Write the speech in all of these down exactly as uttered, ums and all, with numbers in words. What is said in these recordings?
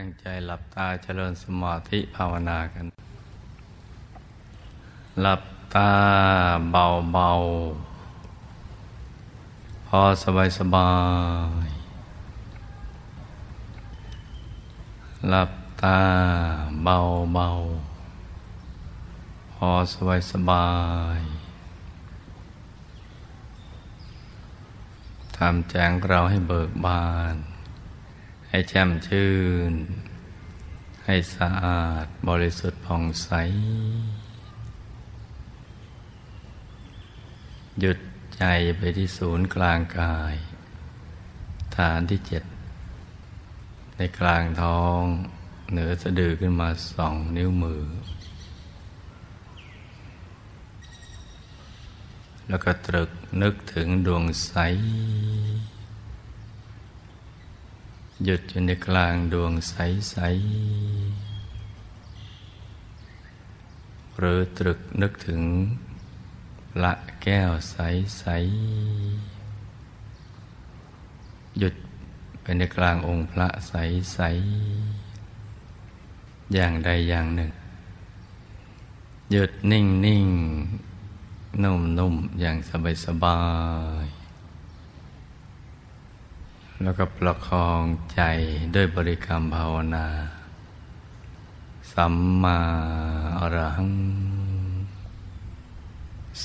ตั้งใจหลับตาเจริญสมาธิภาวนากันหลับตาเบาๆพอสบายสบายหลับตาเบาๆพอสบายสบายทำแจงเราให้เบิกบานให้แช่มชื่นให้สะอาดบริสุทธิ์ผ่องใสหยุดใจไปที่ศูนย์กลางกายฐานที่เจ็ดในกลางท้องเหนือสะดือขึ้นมาสองนิ้วมือแล้วก็ตรึกนึกถึงดวงใสหยุดอยู่ในกลางดวงใสใสหรือตรึกนึกถึงละแก้วใสใสหยุดไปในกลางองค์พระใสใสอย่างใดอย่างหนึ่งหยุดนิ่งนิ่งนุ่มๆอย่างสบายๆแล้วก็ประคองใจด้วยบริกรรมภาวนาสัมมาอรหัง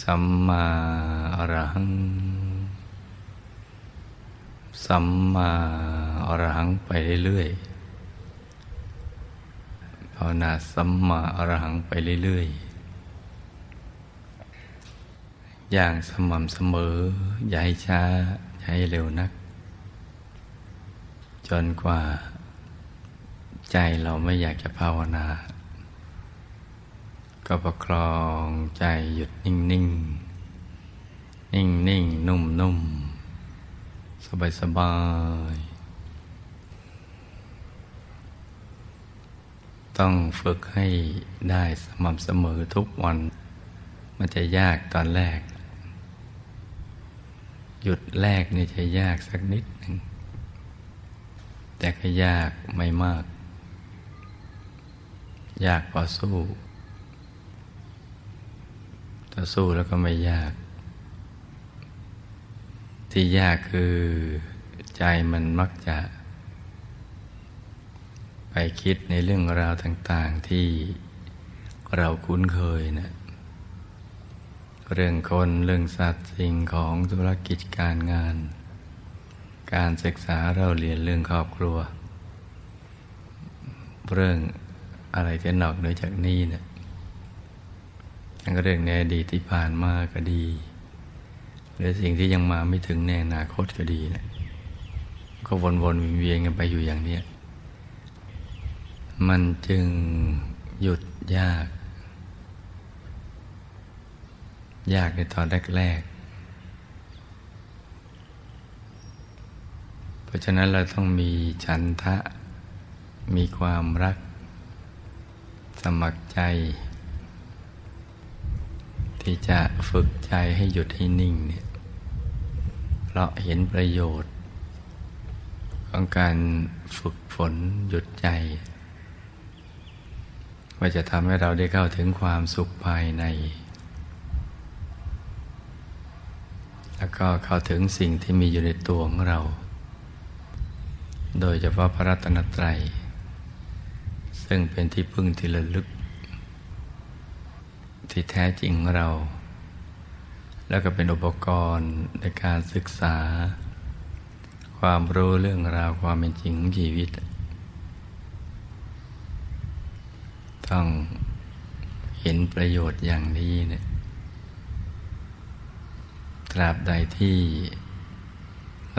สัมมาอรหังสัมมาอรหังไปเรื่อยๆภาวนาสัมมาอรหังไปเรื่อยๆอย่างสม่ำเสมออย่าให้ช้าอย่าให้เร็วนักจนกว่าใจเราไม่อยากจะภาวนาก็ประคองใจหยุดนิ่งๆ นิ่งๆ นิ่งๆ นุ่มๆ สบายๆต้องฝึกให้ได้สม่ำเสมอทุกวันมันจะยากตอนแรกหยุดแรกนี่จะยากสักนิดหนึ่งแต่ก็ยากไม่มากยากพอสู้ถ้าสู้แล้วก็ไม่ยากที่ยากคือใจมันมักจะไปคิดในเรื่องราวต่างๆที่เราคุ้นเคยนะเรื่องคนเรื่องสัตว์สิ่งของธุรกิจการงานการศึกษาเราเรียนเรื่องครอบครัวเรื่องอะไรที่นอกเหนือจากนี้เนี่ยทั้งเรื่องในอดีตที่ผ่านมาก็ดีหรือสิ่งที่ยังมาไม่ถึงในอนาคตก็ดีเนี่ยก็วนๆเวียนๆกันไปอยู่อย่างเนี้ยมันจึงหยุดยากยากในตอนแรกๆเพราะฉะนั้นเราต้องมีฉันทะมีความรักสมัครใจที่จะฝึกใจให้หยุดให้นิ่งเนี่ยเพราะเห็นประโยชน์ของการฝึกฝนหยุดใจว่าจะทำให้เราได้เข้าถึงความสุขภายในแล้วก็เข้าถึงสิ่งที่มีอยู่ในตัวของเราโดยเฉพาะพระรัตนตรัยซึ่งเป็นที่พึ่งที่ระลึกที่แท้จริงของเราแล้วก็เป็นอุปกรณ์ในการศึกษาความรู้เรื่องราวความเป็นจริงของชีวิตต้องเห็นประโยชน์อย่างนี้เนี่ยตราบใดที่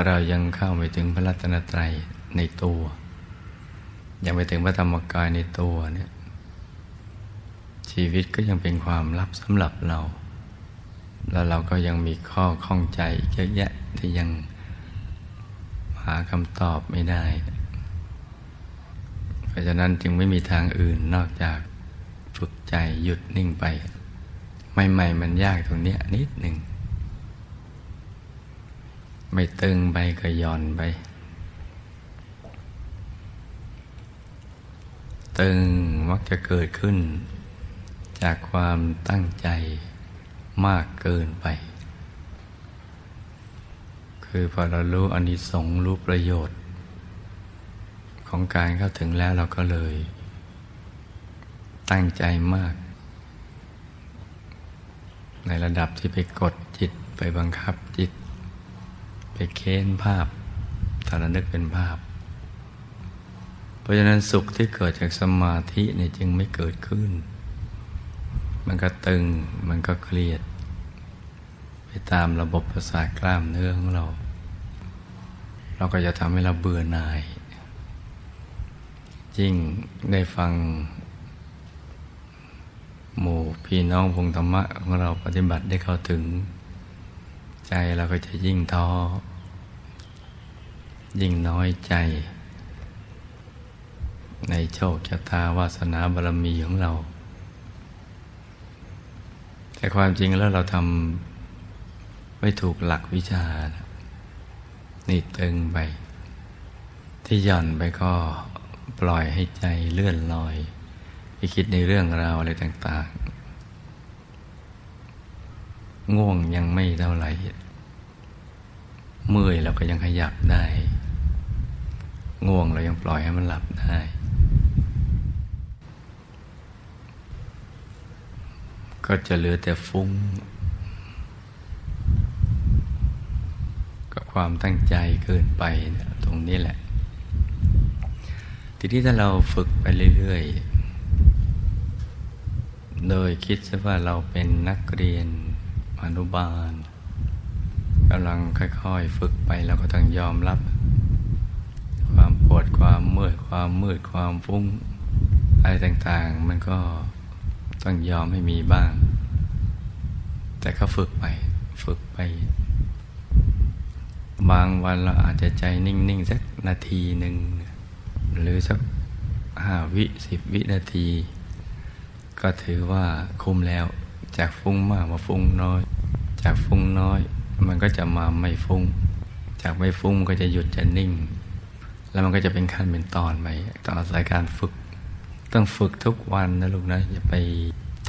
เรายังเข้าไปถึงพระรัตนตรัยในตัวยังไปถึงพระธรรมกายในตัวเนี่ยชีวิตก็ยังเป็นความลับสำหรับเราแล้วเราก็ยังมีข้อข้องใจเยอะแยะที่ยังหาคำตอบไม่ได้เพราะฉะนั้นจึงไม่มีทางอื่นนอกจากฝึกใจหยุดนิ่งไปใหม่ๆมันยากตรงเนี้ยนิดหนึ่งไม่ตึงไปก็หย่อนไป ตึงมักจะเกิดขึ้นจากความตั้งใจมากเกินไปคือพอเรารู้อานิสงส์รู้ประโยชน์ของการเข้าถึงแล้วเราก็เลยตั้งใจมากในระดับที่ไปกดจิตไปบังคับจิตไปเค้นภาพถ้าเรานึกเป็นภาพเพราะฉะนั้นสุขที่เกิดจากสมาธิเนี่ยจึงไม่เกิดขึ้นมันก็ตึงมันก็เครียดไปตามระบบประสาทกล้ามเนื้อของเราเราก็จะทำให้เราเบื่อหน่ายยิ่งได้ฟังหมู่พี่น้องพงธรรมะของเราปฏิบัติได้เข้าถึงใจเราก็จะยิ่งท้อยิ่งน้อยใจในโชคชะตาวาสนาบารมีของเราแต่ความจริงแล้วเราทำไม่ถูกหลักวิชานี่ตึงไปที่หย่อนไปก็ปล่อยให้ใจเลื่อนลอยไปคิดในเรื่องราวอะไรต่างๆง่วงยังไม่เท่าไหร่เมื่อยเราก็ยังขยับได้ง่วงเรายังปล่อยให้มันหลับได้ก็จะเหลือแต่ฟุ้งกับความตั้งใจเกินไปนะตรงนี้แหละทีนี้ถ้าเราฝึกไปเรื่อยๆโดยคิดซะว่าเราเป็นนักเรียนอนุบาลกำลังค่อยๆฝึกไปเราก็ต้องยอมรับความปวดความเมื่อยความมืดความฟุ้งอะไรต่างๆมันก็ต้องยอมให้มีบ้างแต่ก็ฝึกไปฝึกไปบางวันเราอาจจะใจนิ่งๆสักนาทีหนึ่งหรือสักห้าวิสิบวินาทีก็ถือว่าคุ้มแล้วจากฟุ้งมากมาฟุ้งน้อยจากฟุ้งน้อยมันก็จะมาไม่ฟุ้งจากไม่ฟุ้งมันก็จะหยุดจะนิ่งแล้วมันก็จะเป็นขั้นเป็นตอนไปต้องอาศัยการฝึกต้องฝึกทุกวันนะลูกนะอย่าไป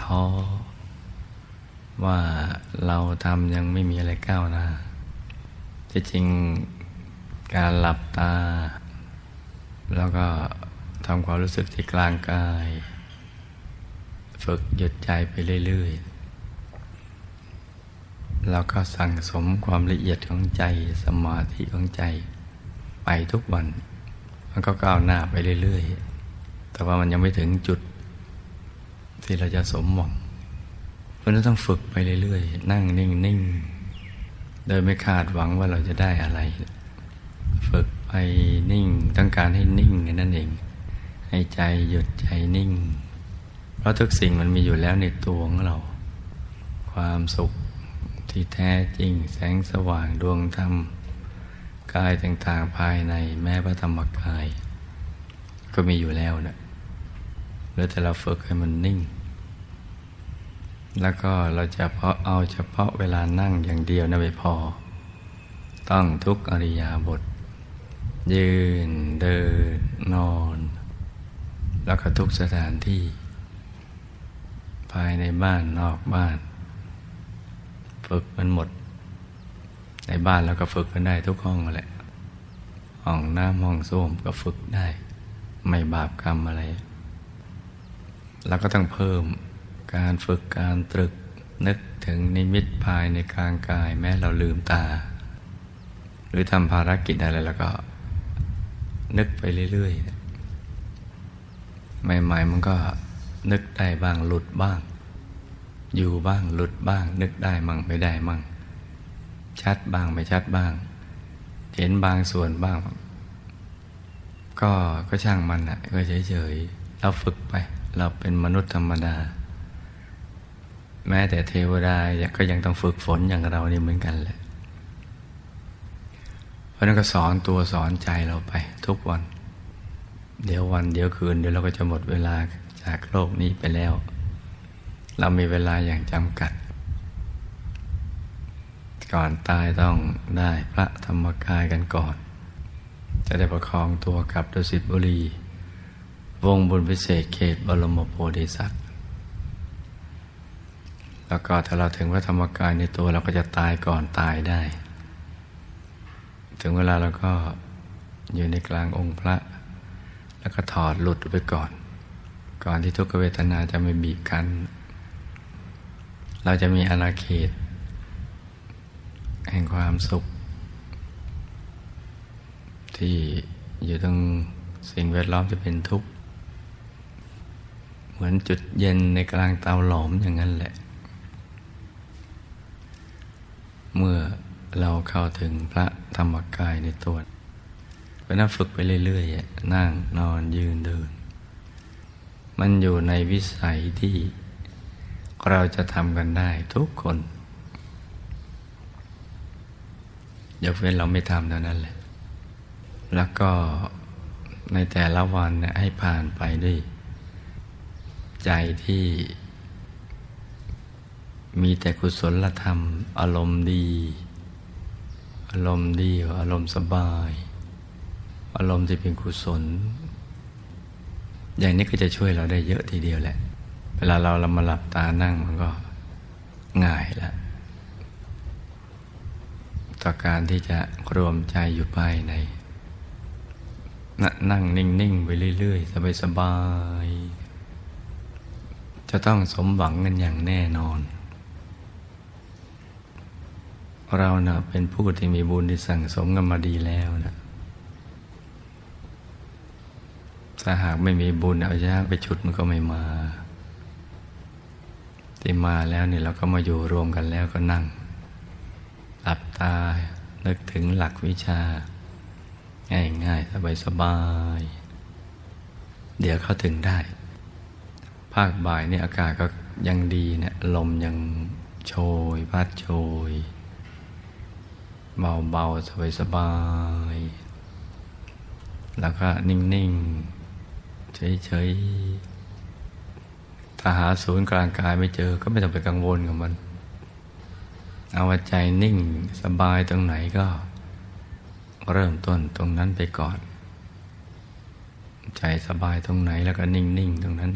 ท้อว่าเราทำยังไม่มีอะไรก้าวหน้าที่จริงการหลับตาแล้วก็ทำความรู้สึกที่กลางกายฝึกหยุดใจไปเรื่อยๆแล้วก็สั่งสมความละเอียดของใจสมาธิของใจไปทุกวันมันก็ก้าวหน้าไปเรื่อยๆแต่ว่ามันยังไม่ถึงจุดที่เราจะสมหวังเพราะนั้นต้องฝึกไปเรื่อยๆนั่งนิ่งๆโดยไม่คาดหวังว่าเราจะได้อะไรฝึกไปนิ่งต้องการให้นิ่งนั่นเองให้ใจหยุดใจนิ่งเพราะทุกสิ่งมันมีอยู่แล้วในตัวของเราความสุขที่แท้จริงแสงสว่างดวงธรรมกายต่างๆภายในแม้พระธรรมกายก็มีอยู่แล้วนะแล้วแต่เราฝึกให้มันนิ่งแล้วก็เราจะเพาะเอาเฉพาะเวลานั่งอย่างเดียวนะไม่พอต้องทุกอริยาบถยืนเดินนอนแล้วก็ทุกสถานที่ภายในบ้านนอกบ้านฝึกมันหมดในบ้านเราก็ฝึกกันได้ทุกห้องแหละห้องน้ำห้องส้วมก็ฝึกได้ไม่บาปกรรมอะไรแล้วก็ต้องเพิ่มการฝึกการตรึกนึกถึงนิมิตภายในกลางกายแม้เราลืมตาหรือทำภารกิจอะไรแล้วก็นึกไปเรื่อยๆใหม่ๆมันก็นึกได้บ้างหลุดบ้างอยู่บ้างหลุดบ้างนึกได้มั่งไม่ได้มั่งชัดบ้างไม่ชัดบ้างเห็นบางส่วนบ้างก็ก็ช่างมันอ่ะก็เฉยๆเราฝึกไปเราเป็นมนุษย์ธรรมดาแม้แต่เทวดาก็ยังต้องฝึกฝนอย่างเรานี่เหมือนกันแหละเพราะนั้นก็สอนตัวสอนใจเราไปทุกวันเดี๋ยววันเดี๋ยวคืนเดี๋ยวเราก็จะหมดเวลาจากโลกนี้ไปแล้วเรามีเวลาอย่างจำกัดก่อนตายต้องได้พระธรรมกายกันก่อนจะได้ประคองตัวกลับดุสิตบุรี วงบุญพิเศษเขตบรมโพธิสัตว์แล้วก็ถ้าเราถึงพระธรรมกายในตัวเราก็จะตายก่อนตายได้ถึงเวลาเราก็อยู่ในกลางองค์พระแล้วก็ถอดหลุดไปก่อนก่อนที่ทุกขเวทนาจะไม่บีบคั้นเราจะมีอาณาเขตแห่งความสุขที่อยู่ตรงสิ่งแวดล้อมจะเป็นทุกข์เหมือนจุดเย็นในกลางเตาหลอมอย่างนั้นแหละเมื่อเราเข้าถึงพระธรรมกายในตัวก็นั่งฝึกไปเรื่อยๆนั่งนอนยืนเดินมันอยู่ในวิสัยที่เราจะทำกันได้ทุกคนยกเว้นเราไม่ทำเท่านั้นแหละแล้วก็ในแต่ละวันเนี่ยให้ผ่านไปด้วยใจที่มีแต่กุศลธรรมอารมณ์ดีอารมณ์ดีอารมณ์สบายอารมณ์ที่เป็นกุศลอย่างนี้ก็จะช่วยเราได้เยอะทีเดียวแหละเวลาเราเรามาหลับตานั่งมันก็ง่ายละต่อการที่จะรวมใจอยู่ภายในนั่งนิ่งๆไปเรื่อยๆสบายๆจะต้องสมหวังกันอย่างแน่นอนเราน่ะเป็นผู้ที่มีบุญที่สั่งสมกันมาดีแล้วนะถ้าหากไม่มีบุญเอาช้างไปฉุดมันก็ไม่มาที่มาแล้วเนี่ยเราก็มาอยู่รวมกันแล้วก็นั่งหลับตานึกถึงหลักวิชาง่ายๆสบายๆเดี๋ยวเข้าถึงได้ภาคบ่ายเนี่ยอากาศก็ยังดีเนี่ยลมยังโชยพัดโชยเบาๆสบายๆแล้วก็นิ่งๆเฉยๆถ้าหาศูนย์กลางกายไม่เจอก็ไม่ต้องไปกังวลกับมันเอาใจนิ่งสบายตรงไหนก็เริ่มต้นตรงนั้นไปก่อนใจสบายตรงไหนแล้วก็นิ่งๆตรงนั้น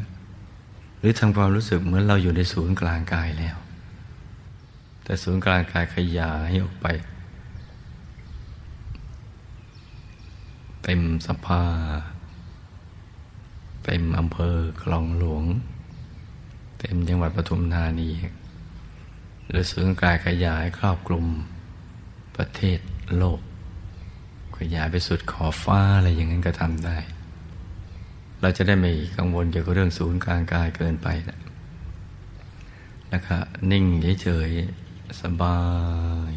หรือทำความรู้สึกเหมือนเราอยู่ในศูนย์กลางกายแล้วแต่ศูนย์กลางกายขยายออกไปเต็มสภาเต็มอำเภอคลองหลวงเต็มจังหวัดปทุมธานีหรือศูนย์กลางกายขยายครอบคลุมประเทศโลกขยายไปสุดขอบฟ้าอะไรอย่างนั้นก็ทำได้เราจะได้ไม่กังวลเกี่ยวกับเรื่องศูนย์กลางกายเกินไปนะนะคะนิ่งเฉยๆสบาย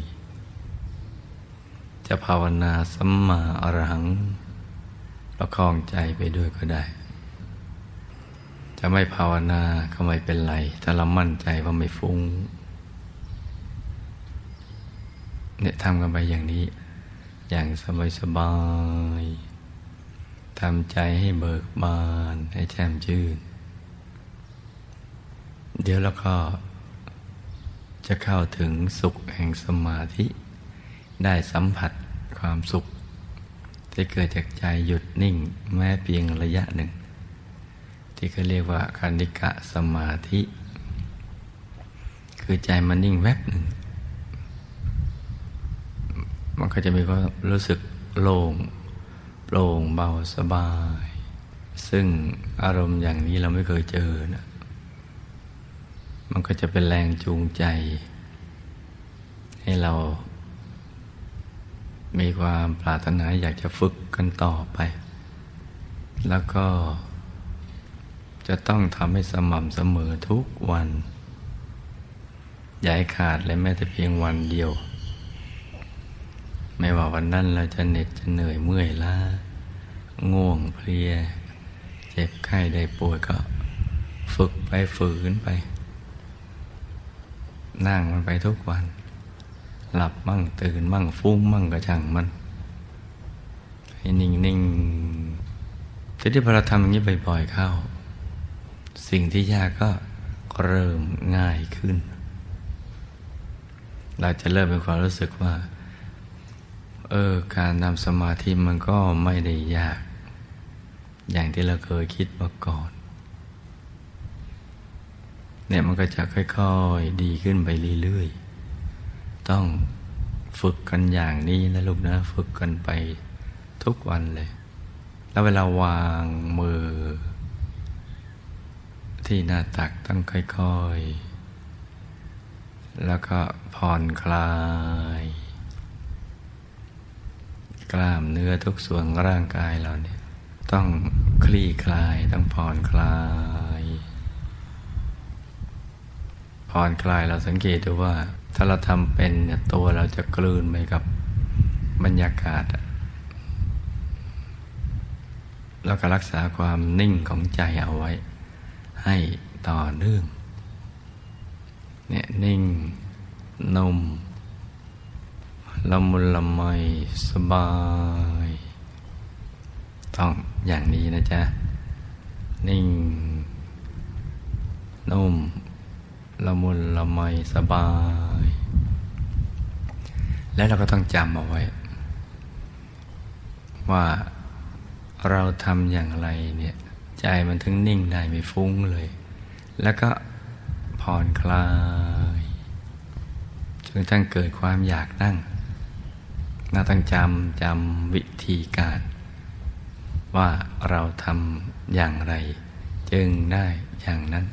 จะภาวนาสัมมาอรหังประคองใจไปด้วยก็ได้จะไม่ภาวนาก็ไม่เป็นไรถ้าเรามั่นใจว่าไม่ฟุ้งเนี่ยทำกันไปอย่างนี้อย่างสบายสบายทำใจให้เบิกบานให้แจ่มชื่นเดี๋ยวแล้วก็จะเข้าถึงสุขแห่งสมาธิได้สัมผัสความสุขที่เกิดจากใจหยุดนิ่งแม้เพียงระยะหนึ่งที่เขาเรียกว่าขันธิกะสมาธิคือใจมันนิ่งแวบหนึ่งมันก็จะมีความรู้สึกโล่งโปร่งเบาสบายซึ่งอารมณ์อย่างนี้เราไม่เคยเจอนะมันก็จะเป็นแรงจูงใจให้เรามีความปรารถนาอยากจะฝึกกันต่อไปแล้วก็จะต้องทำให้สม่ำเสมอทุกวันอย่าให้ขาดเลยแม้แต่เพียงวันเดียวไม่ว่าวันนั้นเราจะเหน็ดจะเหนื่อยเมื่อยล้าง่วงเพลียเจ็บไข้ได้ป่วยก็ฝึกไปฝืนไปนั่งมันไปทุกวันหลับมั่งตื่นมั่งฟุ้งมั่งกระช่างมันให้นิ่งๆที่ที่พอเราทำอย่างนี้บ่อยๆเข้าสิ่งที่ยากก็เริ่มง่ายขึ้นเราจะเริ่มมีความรู้สึกว่าเออการทำสมาธิมันก็ไม่ได้ยาก อย่างที่เราเคยคิดมาก่อนเนี่ยมันก็จะค่อยๆดีขึ้นไปเรื่อยๆต้องฝึกกันอย่างนี้นะลูกนะฝึกกันไปทุกวันเลยแล้วเวลาวางมือที่หน้าตักต้องค่อยๆแล้วก็ผ่อนคลายกล้ามเนื้อทุกส่วนร่างกายเราเนี่ยต้องคลี่คลายต้องผ่อนคลายผ่อนคลายเราสังเกตดูว่าถ้าเราทำเป็นเนี่ยตัวเราจะกลืนไปกับบรรยากาศแล้วก็รักษาความนิ่งของใจเอาไว้ให้ต่อเนื่องเนี่ยนิ่งนุ่มละมุนละไมสบายต้องอย่างนี้นะจ๊ะนิ่งนุ่มละมุนละไมสบายแล้วเราก็ต้องจำเอาไว้ว่าเราทำอย่างไรเนี่ยใจมันถึงนิ่งได้ไม่ฟุ้งเลยแล้วก็ผ่อนคลายจนทั้งเกิดความอยากนั่งน่าต้องจำจำวิธีการว่าเราทำอย่างไรจึงได้อย่างนั้น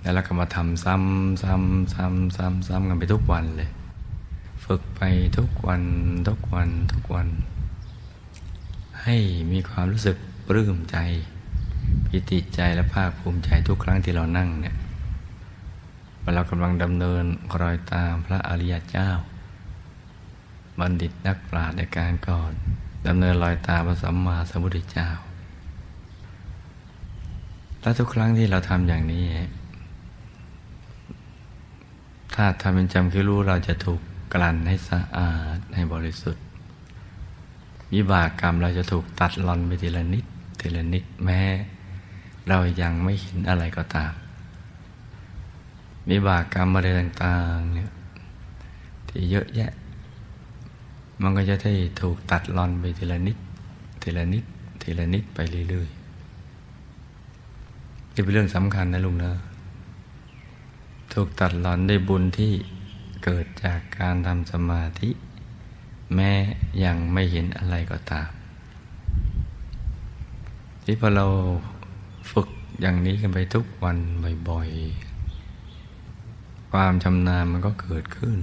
แล้วเราก็มาทำซ้ำซ้ำซ้ำซ้ำซ้ำกันไปทุกวันเลยฝึกไปทุกวันทุกวันทุกวันให้มีความรู้สึกปลื้มใจปิติใจและภาคภูมิใจทุกครั้งที่เรานั่งเนี่ยว่าเรากำลังดำเนินรอยตามพระอริยเจ้าบัณฑิตนักปราชญ์ในการก่อนดำเนินรอยตามพระสัมมาสัมพุทธเจ้าและทุกครั้งที่เราทำอย่างนี้ถ้าทำเป็นจำคือรู้เราจะถูกกลั่นให้สะอาดให้บริสุทธิ์วิบากกรรมเราจะถูกตัดรอนไปทีละนิดทีละนิดแม้เรายังไม่เห็นอะไรก็ตามวิบากกรรมอะไรต่างๆเนี่ยที่เยอะแยะมันก็จะได้ถูกตัดรอนไปทีละนิดทีละนิดทีละนิดไปเรื่อยๆนี่เป็นเรื่องสำคัญนะลุงนะถูกตัดรอนได้บุญที่เกิดจากการทำสมาธิแม้ยังไม่เห็นอะไรก็ตามที่พอเราฝึกอย่างนี้กันไปทุกวันบ่อยๆความชำนาญมันก็เกิดขึ้น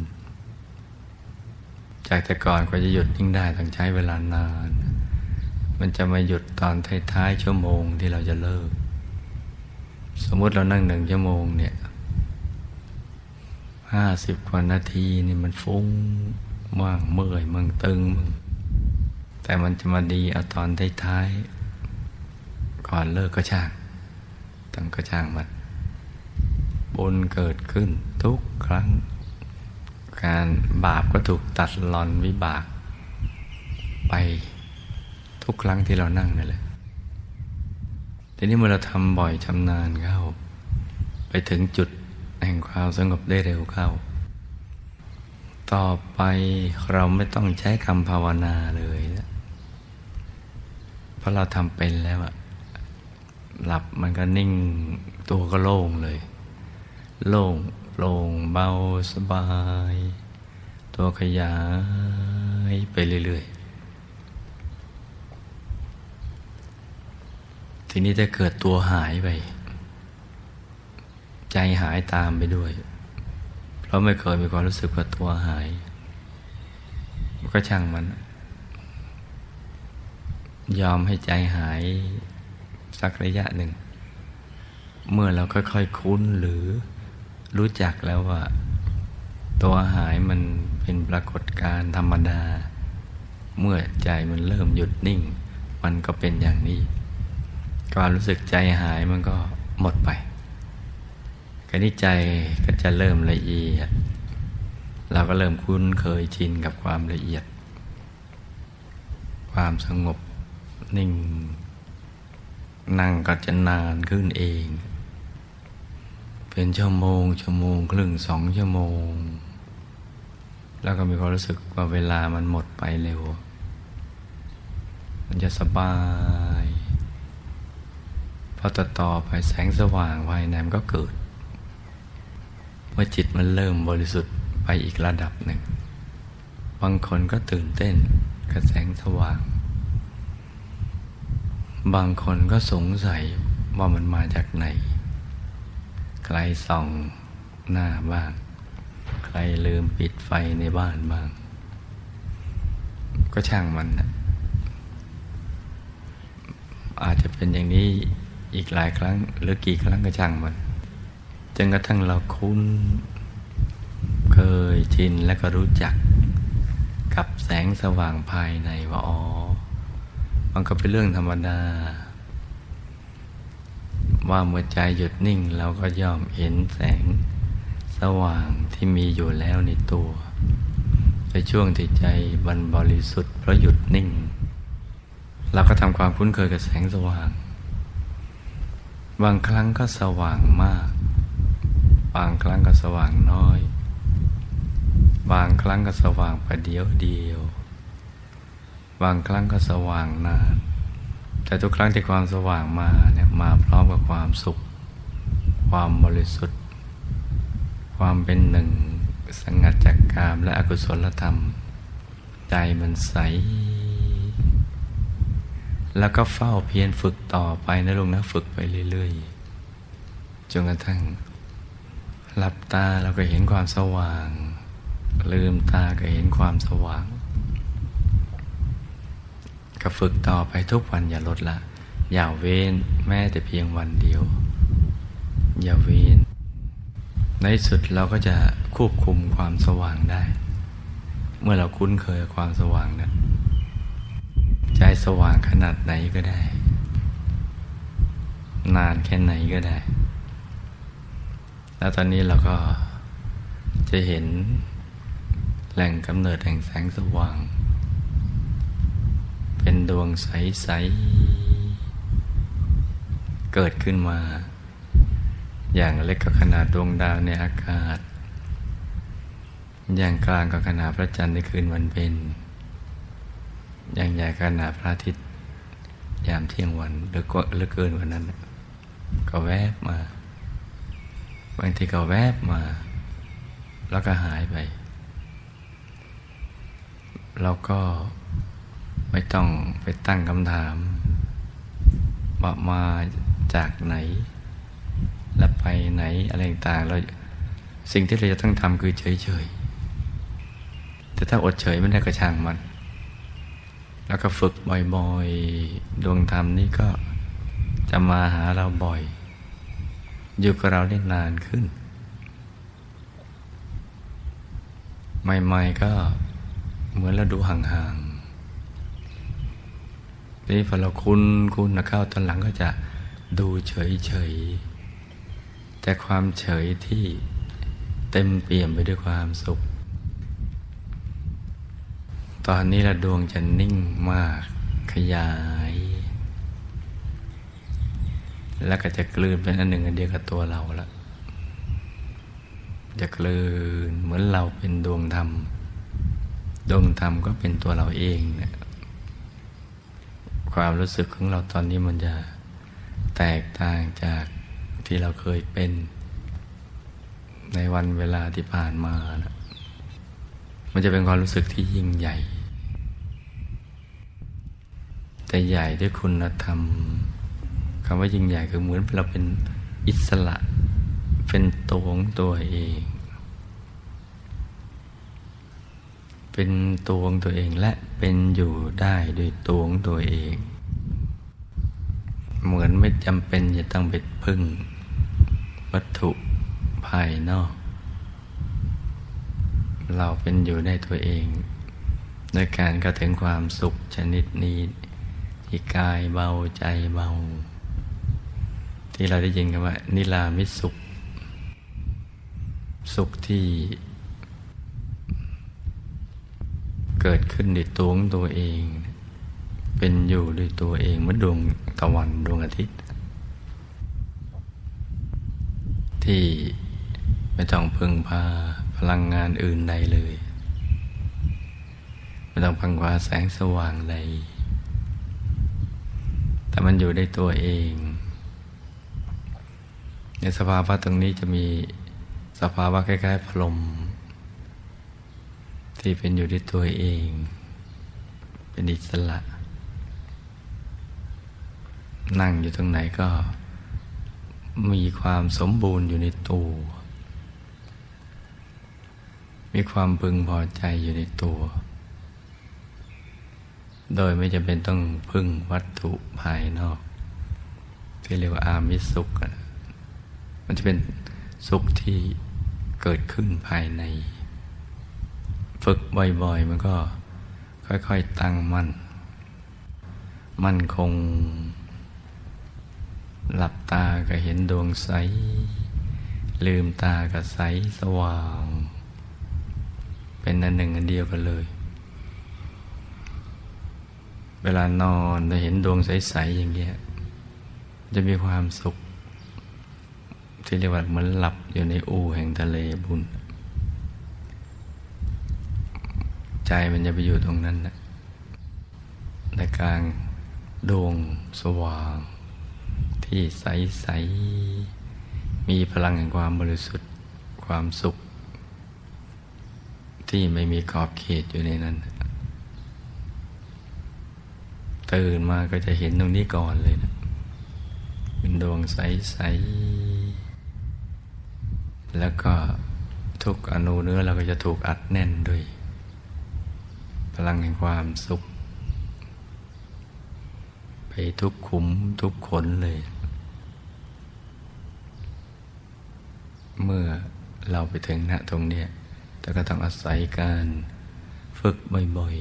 จากแต่ก่อนกว่าจะหยุดนิ่งได้ต้องใช้เวลานานมันจะมาหยุดตอนท้ายๆชั่วโมงที่เราจะเลิกสมมติเรานั่งหนึ่งชั่วโมงเนี่ยห้าสิบกว่านาทีนี่มันฟุ้งว่างเมื่อยมึงตึงมึงแต่มันจะมาดีเอาตอนท้ายๆก่อนเลิกก็ช่างตั้งก็ช่างมันบุญเกิดขึ้นทุกครั้งการบาปก็ถูกตัดรอนวิบากไปทุกครั้งที่เรานั่งนั่นแหละทีนี้เมื่อเราทำบ่อยชำนาญเข้าไปถึงจุดแห่งความสงบได้เร็วเข้าต่อไปเราไม่ต้องใช้คำภาวนาเลยนะเพราะเราทำเป็นแล้วอะหลับมันก็นิ่งตัวก็โล่งเลยโล่งโปร่งเบาสบายตัวขยายไปเรื่อยๆทีนี้ถ้าเกิดตัวหายไปใจหายตามไปด้วยเพราะไม่เคยมีความรู้สึกว่าตัวหายมันก็ช่างมันยอมให้ใจหายสักระยะหนึ่งเมื่อเราค่อยๆคุ้นหรือรู้จักแล้วว่าตัวหายมันเป็นปรากฏการณ์ธรรมดาเมื่อใจมันเริ่มหยุดนิ่งมันก็เป็นอย่างนี้ความรู้สึกใจหายมันก็หมดไปการที่ใจก็จะเริ่มละเอียดเราก็เริ่มคุ้นเคยชินกับความละเอียดความสงบนิ่งนั่งก็จะนานขึ้นเองเป็นชั่วโมงชั่วโมงครึ่งสองชั่วโมงแล้วก็มีความรู้สึกว่าเวลามันหมดไปเร็วมันจะสบาย พอต่อต่อไปแสงสว่างภายในมันก็เกิดเมื่อจิตมันเริ่มบริสุทธิ์ไปอีกระดับหนึ่งบางคนก็ตื่นเต้นกับแสงสว่างบางคนก็สงสัยว่ามันมาจากไหนใครส่องหน้าบ้างใครลืมปิดไฟในบ้านบ้างก็ช่างมันนะอาจจะเป็นอย่างนี้อีกหลายครั้งหรือกี่ครั้งก็ช่างมันจนกระทั่งเราคุ้นเคยชินและก็รู้จักกับแสงสว่างภายในว่าอ๋อมันก็เป็นเรื่องธรรมดาว่าเมื่อใจหยุดนิ่งเราก็ย่อมเห็นแสงสว่างที่มีอยู่แล้วในตัวในช่วงที่ใจบันบริสุทธิ์เพราะหยุดนิ่งเราก็ทำความคุ้นเคยกับแสงสว่างบางครั้งก็สว่างมากบางครั้งก็สว่างน้อยบางครั้งก็สว่างประเดี๋ยวเดียวบางครั้งก็สว่างนานแต่ทุกครั้งที่ความสว่างมาเนี่ยมาพร้อมกับความสุขความบริสุทธิ์ความเป็นหนึ่งสงัดจากกามและอกุศลธรรมใจมันใสแล้วก็เฝ้าเพียรฝึกต่อไปนะลุงนะฝึกไปเรื่อยๆจนกระทั่งหลับตาเราก็เห็นความสว่างลืมตาก็เห็นความสว่างก็ฝึกต่อไปทุกวันอย่าลดละอย่าเว้นแม้แต่เพียงวันเดียวอย่าเว้นในสุดเราก็จะควบคุมความสว่างได้เมื่อเราคุ้นเคยความสว่างนั้นใจสว่างขนาดไหนก็ได้นานแค่ไหนก็ได้แล้วตอนนี้เราก็จะเห็นแหล่งกำเนิดแห่งแสงสว่างเป็นดวงใสๆเกิดขึ้นมาอย่างเล็กก็ขนาดดวงดาวในอากาศอย่างกลางก็ขนาดพระจันทร์ในคืนวันเพ็ญอย่างใหญ่ขนาดพระอาทิตย์ยามเที่ยงวันหรือก็หรือเกินกว่านั้นก็แวบมาบางทีก็แวบมาแล้วก็หายไปเราก็ไม่ต้องไปตั้งคำถามว่ามาจากไหนและไปไหนอะไรต่างๆเราสิ่งที่เราจะต้องทำคือเฉยๆแต่ถ้าอดเฉยไม่ได้ก็ช่างมันแล้วก็ฝึกบ่อยๆดวงธรรมนี่ก็จะมาหาเราบ่อยอยู่กับเราได้นานขึ้นใหม่ๆก็เหมือนเราดูห่างๆนี่พอเราคุ้นคุ้นนะเข้าตอนหลังก็จะดูเฉยๆแต่ความเฉยที่เต็มเปี่ยมไปด้วยความสุขตอนนี้ละดวงจะนิ่งมากขยายแล้วก็จะกลืนเป็นอันหนึ่งอันเดียวกับตัวเราละจะกลืนเหมือนเราเป็นดวงธรรมดวงธรรมก็เป็นตัวเราเองเนี่ยความรู้สึกของเราตอนนี้มันจะแตกต่างจากที่เราเคยเป็นในวันเวลาที่ผ่านมานะมันจะเป็นความรู้สึกที่ยิ่งใหญ่แต่ใหญ่ด้วยคุณธรรมคำว่ายิ่งใหญ่คือเหมือนเราเป็นอิสระเป็นตัวของตัวเองเป็นตัวของตัวเองและเป็นอยู่ได้ด้วยตัวของตัวเองเหมือนไม่จำเป็นจะต้องไปพึ่งวัตถุภายนอกเราเป็นอยู่ได้ตัวเองด้วยการกระถึงความสุขชนิดนี้ที่กายเบาใจเบาที่เราได้ยินกันว่านิรามิตสุขสุขที่เกิดขึ้นด้วยตัวของตัวเองเป็นอยู่ด้วยตัวเองเหมือนดวงตะวันดวงอาทิตย์ที่ไม่ต้องพึ่งพาพลังงานอื่นใดเลยไม่ต้องพึ่งพาแสงสว่างใดแต่มันอยู่ได้ตัวเอง ในสภาวะตรงนี้จะมีสภาวะคล้ายๆพลมที่เป็นอยู่ที่ตัวเองเป็นอิสระนั่งอยู่ตรงไหนก็มีความสมบูรณ์อยู่ในตัวมีความพึงพอใจอยู่ในตัวโดยไม่จำเป็นต้องพึ่งวัตถุภายนอกที่เรียกว่าอามิสสุขมันจะเป็นสุขที่เกิดขึ้นภายในฝึกบ่อยๆมันก็ค่อยๆตั้งมั่นมั่นคงหลับตาก็เห็นดวงใสลืมตาก็ใสสว่างเป็นอันหนึ่งอันเดียวกันเลยเวลานอนจะเห็นดวงใสๆอย่างเงี้ยจะมีความสุขที่เรียกว่าเหมือนหลับอยู่ในอู่แห่งทะเลบุญใจมันจะไปอยู่ตรงนั้นนะในกลางดวงสว่างที่ใสๆมีพลังแห่งความบริสุทธิ์ความสุขที่ไม่มีขอบเขตอยู่ในนั้นตื่นมาก็จะเห็นตรงนี้ก่อนเลยนะเป็นดวงใสๆแล้วก็ทุกอนูเนื้อเราก็จะถูกอัดแน่นด้วยพลังแห่งความสุขไปทุกขุมทุกขนเลยเมื่อเราไปถึงณตรงเนี้ยแต่ก็ต้องอาศัยการฝึกบ่อย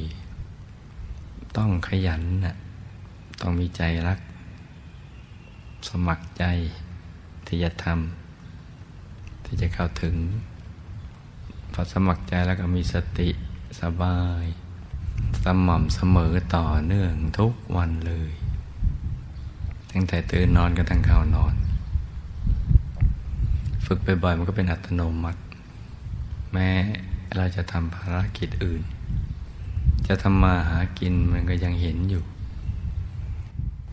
ๆต้องขยันนะต้องมีใจรักสมัครใจที่จะทำที่จะเข้าถึงพอสมัครใจแล้วก็มีสติสบายสม่ำเสมอต่อเนื่องทุกวันเลยตั้งแต่ตื่นนอนก็ตั้งเข้านอนฝึกบ่อยๆมันก็เป็นอัตโนมัติแม้เราจะทำภารกิจอื่นจะทำมาหากินมันก็ยังเห็นอยู่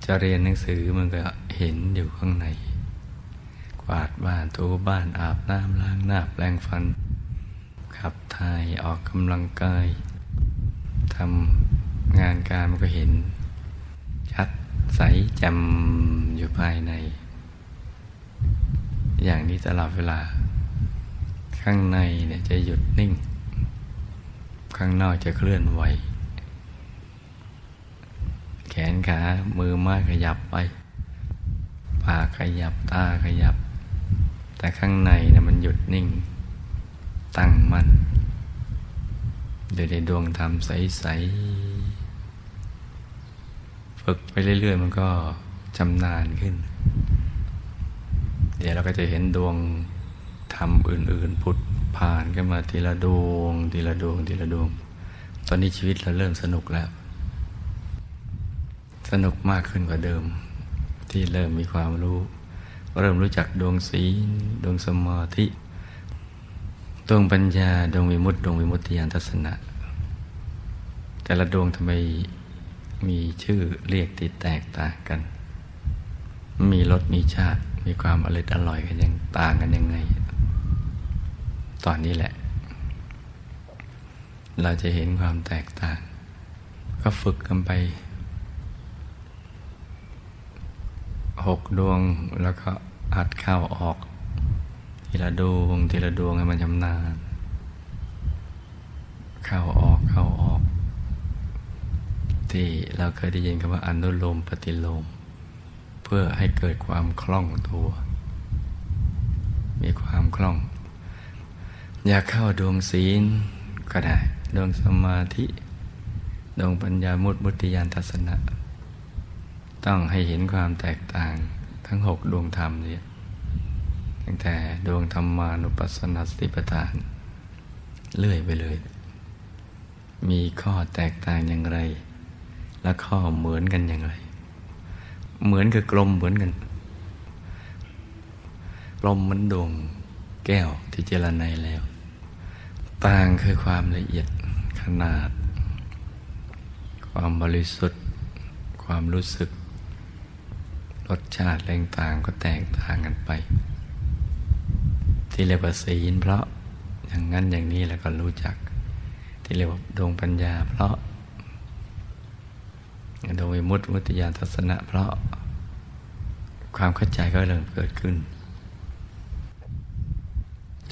จะเรียนหนังสือมันก็เห็นอยู่ข้างในกวาดบ้านถูบ้านอาบน้ำล้างหน้าแปรงฟันขับถ่ายออกกำลังกายทำงานการมันก็เห็นชัดใสแจ่มอยู่ภายในอย่างนี้ตลอดเวลาข้างในเนี่ยจะหยุดนิ่งข้างนอกจะเคลื่อนไหวแขนขามือไม้ขยับไปปากขยับตาขยับแต่ข้างในน่ะมันหยุดนิ่งตั้งมั่นอยู่ในดวงธรรมใสๆฝึกไปเรื่อยๆมันก็ชำนาญขึ้นเดี๋ยวเราก็จะเห็นดวงธรรมอื่นๆผุดผ่านกันมาทีละดวงทีละดวงทีละดวงตอนนี้ชีวิตเราเริ่มสนุกแล้วสนุกมากขึ้นกว่าเดิมที่เริ่มมีความรู้เริ่มรู้จักดวงศีลดวงสมาธิดวงปัญญาดวงวิมุตติดวงวิมุตติญาณทัศนะแต่ละดวงทำไมมีชื่อเรียกติดแตกต่างกันมีรสมีชาติมีความอร่อยกันยังต่างกันยังไงตอนนี้แหละเราจะเห็นความแตกต่างก็ฝึกกันไปหกดวงแล้วก็อัดเข้าออกทีละดวงทีละดวงให้มันชำนาญเข้าออกเข้าออกที่เราเคยได้ยินคำว่าอนุโลมปฏิโลมเพื่อให้เกิดความคล่องตัวมีความคล่องอยากเข้าดวงศีลก็ได้ดวงสมาธิดวงปัญญามุตติมุตติญาณทัศนะต้องให้เห็นความแตกต่างทั้งหกดวงธรรมนี้ตั้งแต่ดวงธรรมานุปัสสนสติปัฏฐานเลื่อยไปเลยมีข้อแตกต่างอย่างไรและข้อเหมือนกันอย่างไรเหมือนคือกลมเหมือนกันกลมเหมือนดวงแก้วที่เจรไนแล้วต่างคือความละเอียดขนาดความบริสุทธิ์ความรู้สึกรสชาติแรงต่างก็แตกต่างกันไป ที่เรียกว่าศีลเพราะอย่างนั้นอย่างนี้แล้วก็รู้จักที่เรียกว่าดวงปัญญาเพราะดวงวิมุตติมุตติญาณทัศนะเพราะความเข้าใจก็เริ่มเกิดขึ้น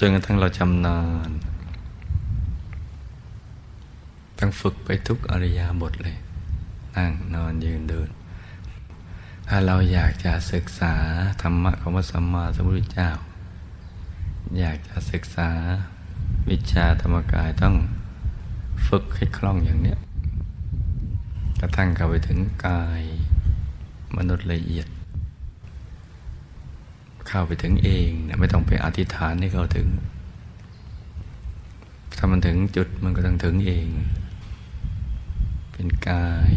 จนกระทั่งเราชำนาญต้องฝึกไปทุกอริยาบทเลยนั่งนอนยืนเดินถ้าเราอยากจะศึกษาธรรมะของพระสัมมาสัมพุทธเจ้าอยากจะศึกษาวิชาธรรมกายต้องฝึกให้คล่องอย่างเนี้ยกระทั่งเข้าไปถึงกายมนุษย์ละเอียดเข้าไปถึงเองนะไม่ต้องไปอธิษฐานให้เขาถึงถ้ามันถึงจุดมันก็ต้องถึงเองเป็นกาย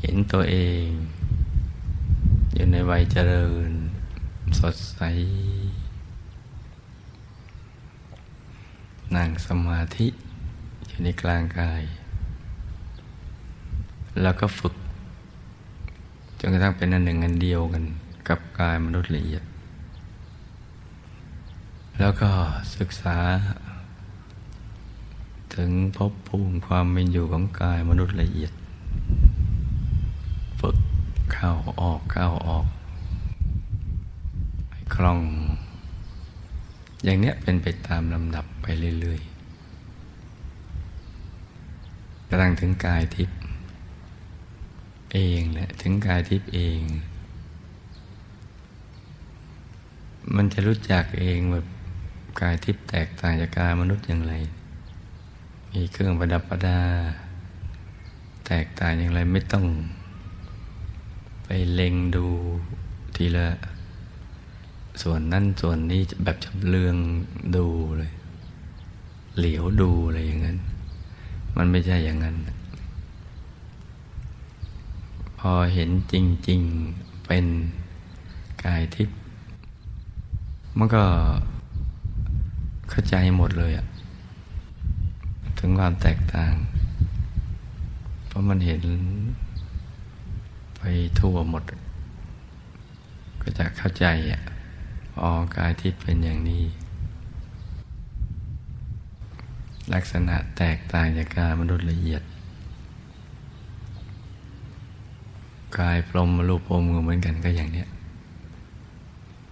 เห็นตัวเองอยู่ในวัยเจริญสดใสนั่งสมาธิอยู่ในกลางกายแล้วก็ฝึกจนกระทั่งเป็นอันหนึ่งอันเดียวกันกับกายมนุษย์ละเอียดแล้วก็ศึกษาถึงภพภูมิความเป็นอยู่ของกายมนุษย์ละเอียดฝึกเข้าออกเข้าออกให้คล่องอย่างเนี้ยเป็นไปตามลำดับไปเรื่อยๆกำลังถึงกายทิพย์เองแหละถึงกายทิพย์เองมันจะรู้จักเองแบบกายทิพย์แตกต่างจากกายมนุษย์อย่างไรมีเครื่องประดับประดาแตกต่างอย่างไรไม่ต้องไปเล็งดูทีละส่วนนั้นส่วนนี้แบบจำเลืองดูเลยเหลียวดูอะไรอย่างนั้นมันไม่ใช่อย่างนั้นพอเห็นจริงๆเป็นกายทิพย์มันก็เข้าใจหมดเลยอะถึงความแตกต่างเพราะมันเห็นไปทั่วหมดก็จะเข้าใจอะอ๋อกายที่เป็นอย่างนี้ลักษณะแตกต่างจากกายมนุษย์ละเอียดกายพรหมรูปพรหมก็เหมือนกันก็อย่างเนี้ย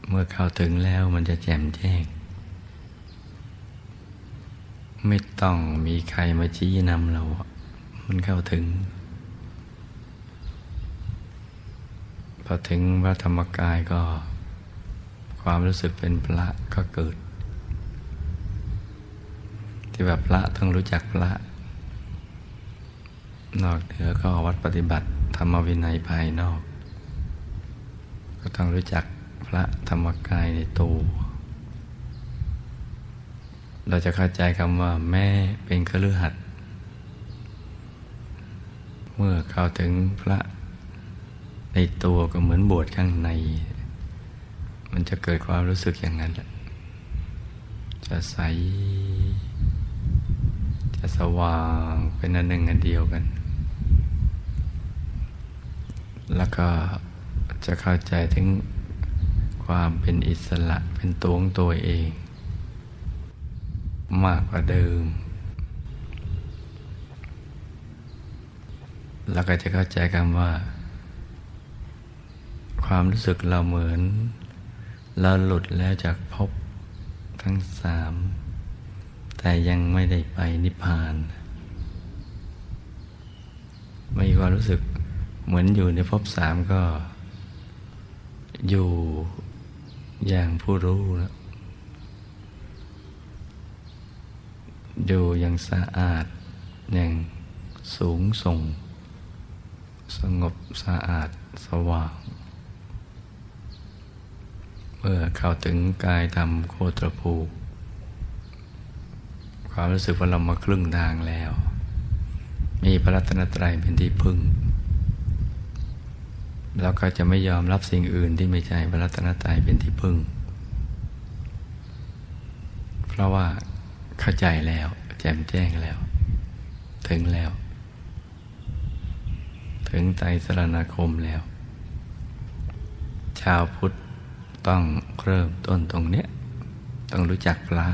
เมื่อเข้าถึงแล้วมันจะแจ่มแจ้งไม่ต้องมีใครมาชี้นำเรามันเข้าถึงพอถึงพระธรรมกายก็ความรู้สึกเป็นพระก็เกิดที่แบบพระต้องรู้จักพระนอกเหนือก็วัดปฏิบัติธรรมวินัยภายนอกก็ต้องรู้จักพระธรรมกายในตัวเราจะเข้าใจคำว่าแม่เป็นคฤหัสถ์เมื่อเข้าถึงพระในตัวก็เหมือนบวชข้างในมันจะเกิดความรู้สึกอย่างนั้นแหละจะใสจะสว่างเป็นอันหนึ่งอันเดียวกันแล้วก็จะเข้าใจถึงความเป็นอิสระเป็นตัวของตัวเองมากกว่าเดิมแล้วก็จะเข้าใจกันว่าความรู้สึกเราเหมือนเราหลุดแล้วจากภพทั้งสามแต่ยังไม่ได้ไปนิพพานมีความรู้สึกเหมือนอยู่ในภพสามก็อยู่อย่างผู้รู้แล้วอยู่อย่างสะอาดอย่างสูงส่งสงบสะอาดสว่างเมื่อเข้าถึงกายธรรมโคตรภูความรู้สึกว่าเรามาครึ่งทางแล้วมีพระรัตนตรัยเป็นที่พึ่งแล้วก็จะไม่ยอมรับสิ่งอื่นที่ไม่ใช่พระรัตนตรัยเป็นที่พึ่งเพราะว่าเข้าใจแล้วแจ่มแจ้งแล้วถึงแล้วถึงไตรสรณคมแล้วชาวพุทธ ต้องเริ่มต้นตรงเนี้ยต้องรู้จักพระ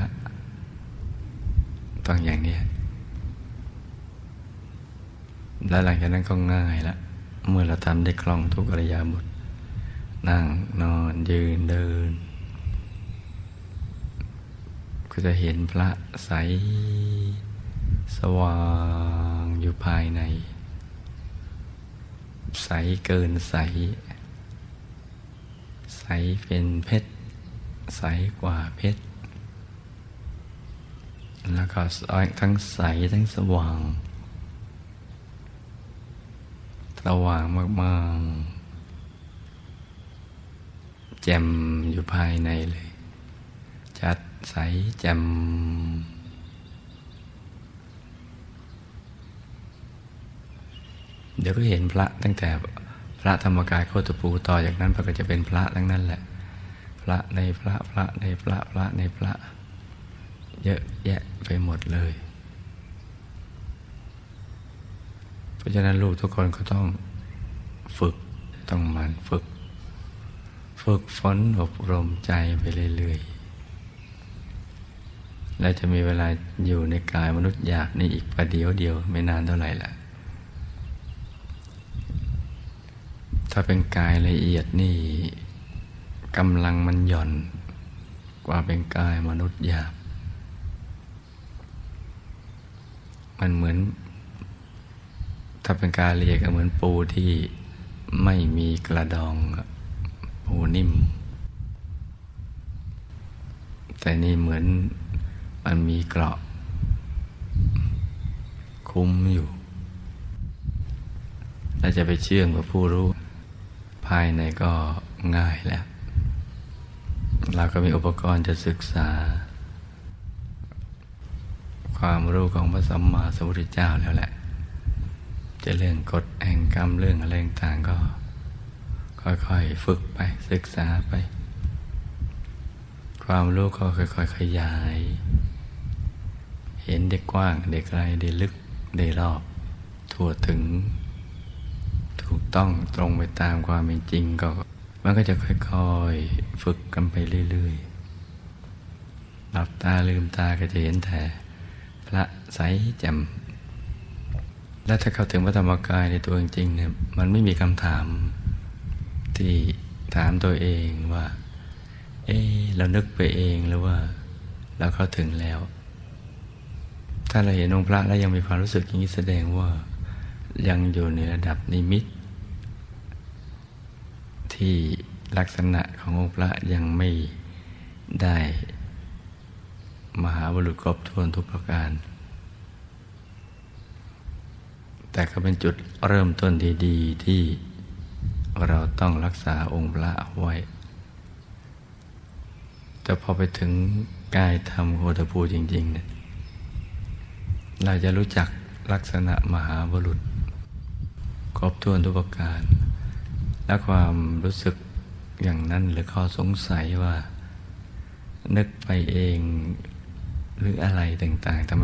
ต้องอย่างเนี้ยและหลังจากนั้นก็ง่ายละเมื่อเราทำได้คล่องทุกอิริยาบถนั่งนอนยืนเดินก็จะเห็นพระใสสว่างอยู่ภายในใสเกินใสใสเป็นเพชรใสกว่าเพชรแล้วก็ทั้งใสทั้งสว่างสว่างมากๆแจ่มอยู่ภายในเลยชัดใสแจ่มเดี๋ยวก็เห็นพระตั้งแต่พระธรรมกายโคตปูต่อจากนั้นก็จะเป็นพระทั้งนั้นแหละพระในพระพระในพระพระในพระเยอะแยะไปหมดเลยเพราะฉะนั้นลูกทุกคนก็ต้องฝึกต้องหมั่นฝึกฝึกฝนอบรมใจไปเรื่อยๆและจะมีเวลาอยู่ในกายมนุษย์หยาบนี่อีกประเดี๋ยวเดียวไม่นานเท่าไหร่ละถ้าเป็นกายละเอียดนี่กำลังมันหย่อนกว่าเป็นกายมนุษย์หยาบมันเหมือนถ้าเป็นกายละเอียดก็เหมือนปูที่ไม่มีกระดองปูนิ่มแต่นี่เหมือนมันมีเกราะคุ้มอยู่และจะไปเชื่อมกับผู้รู้ภายในก็ง่ายแล้วเราก็มีอุปกรณ์จะศึกษาความรู้ของพระสัมมาสัมพุทธเจ้าแล้วแหละจะเรื่องกฎแห่งกรรมเรื่องอะไรต่างก็ค่อยๆฝึกไปศึกษาไปความรู้ก็ค่อยๆขยายเห็นได้กว้างได้ไกลได้ลึกได้รอบทั่วถึงถูกต้องตรงไปตามความเป็นจริงก็มันก็จะค่อยๆฝึกกันไปเรื่อยๆหลับตาลืมตาก็จะเห็นแต่พระใสแจ่มและถ้าเข้าถึงพระธรรมกายในตัวจริงเนี่ยมันไม่มีคำถามที่ถามตัวเองว่าเอ๊ะเรานึกไปเองหรือว่าเราเข้าถึงแล้วถ้าเราเห็นองค์พระแล้วยังมีความรู้สึกอย่างนี้แสดงว่ายังอยู่ในระดับนิมิตที่ลักษณะขององค์พระยังไม่ได้มหาบุรุษครบถ้วนทุกประการแต่ก็เป็นจุดเริ่มต้นที่ดีที่เราต้องรักษาองค์พระเอาไว้แต่พอไปถึงกายธรรมโคตภูจริงๆเนี่ยเราจะรู้จักลักษณะมหาบุรุษครบถ้วนทุกประการและความรู้สึกอย่างนั้นหรือข้อสงสัยว่านึกไปเองหรืออะไรต่างๆทำไม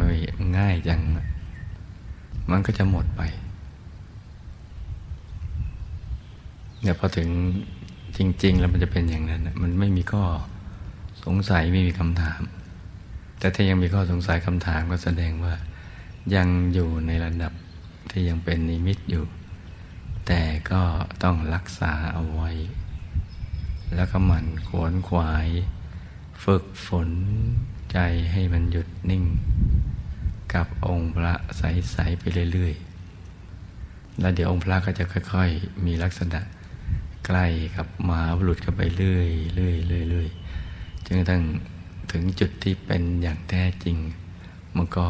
ง่ายจังมันก็จะหมดไปเดี๋ยวพอถึงจริงๆแล้วมันจะเป็นอย่างนั้นมันไม่มีข้อสงสัยไม่มีคำถามแต่ถ้ายังมีข้อสงสัยคำถามก็แสดงว่ายังอยู่ในระดับที่ยังเป็นนิมิตอยู่แต่ก็ต้องรักษาเอาไว้แล้วก็หมั่นขวนขวายฝึกฝนใจให้มันหยุดนิ่งกับองค์พระใสๆไปเรื่อยๆแล้วเดี๋ยวองค์พระก็จะค่อยๆมีลักษณะใกล้กับมหาบุรุษเข้าไปเรื่อยๆๆจนกระทั่งถึงจุดที่เป็นอย่างแท้จริงมันก็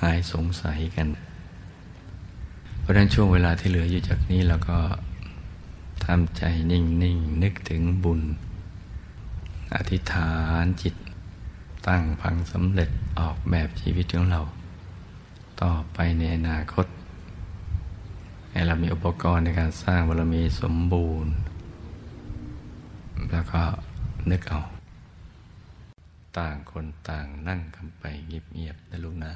หายสงสัยกันเพราะฉะนั้นช่วงเวลาที่เหลืออยู่จากนี้เราก็ทำใจนิ่งๆ น, นึกถึงบุญอธิษฐานจิตตั้งพังสำเร็จออกแบบชีวิตของเราต่อไปในอนาคตให้เรามีอุปกรณ์ในการสร้างบารมีสมบูรณ์แล้วก็นึกเอาต่างคนต่างนั่งกันไปเงียบๆนะลูกนะ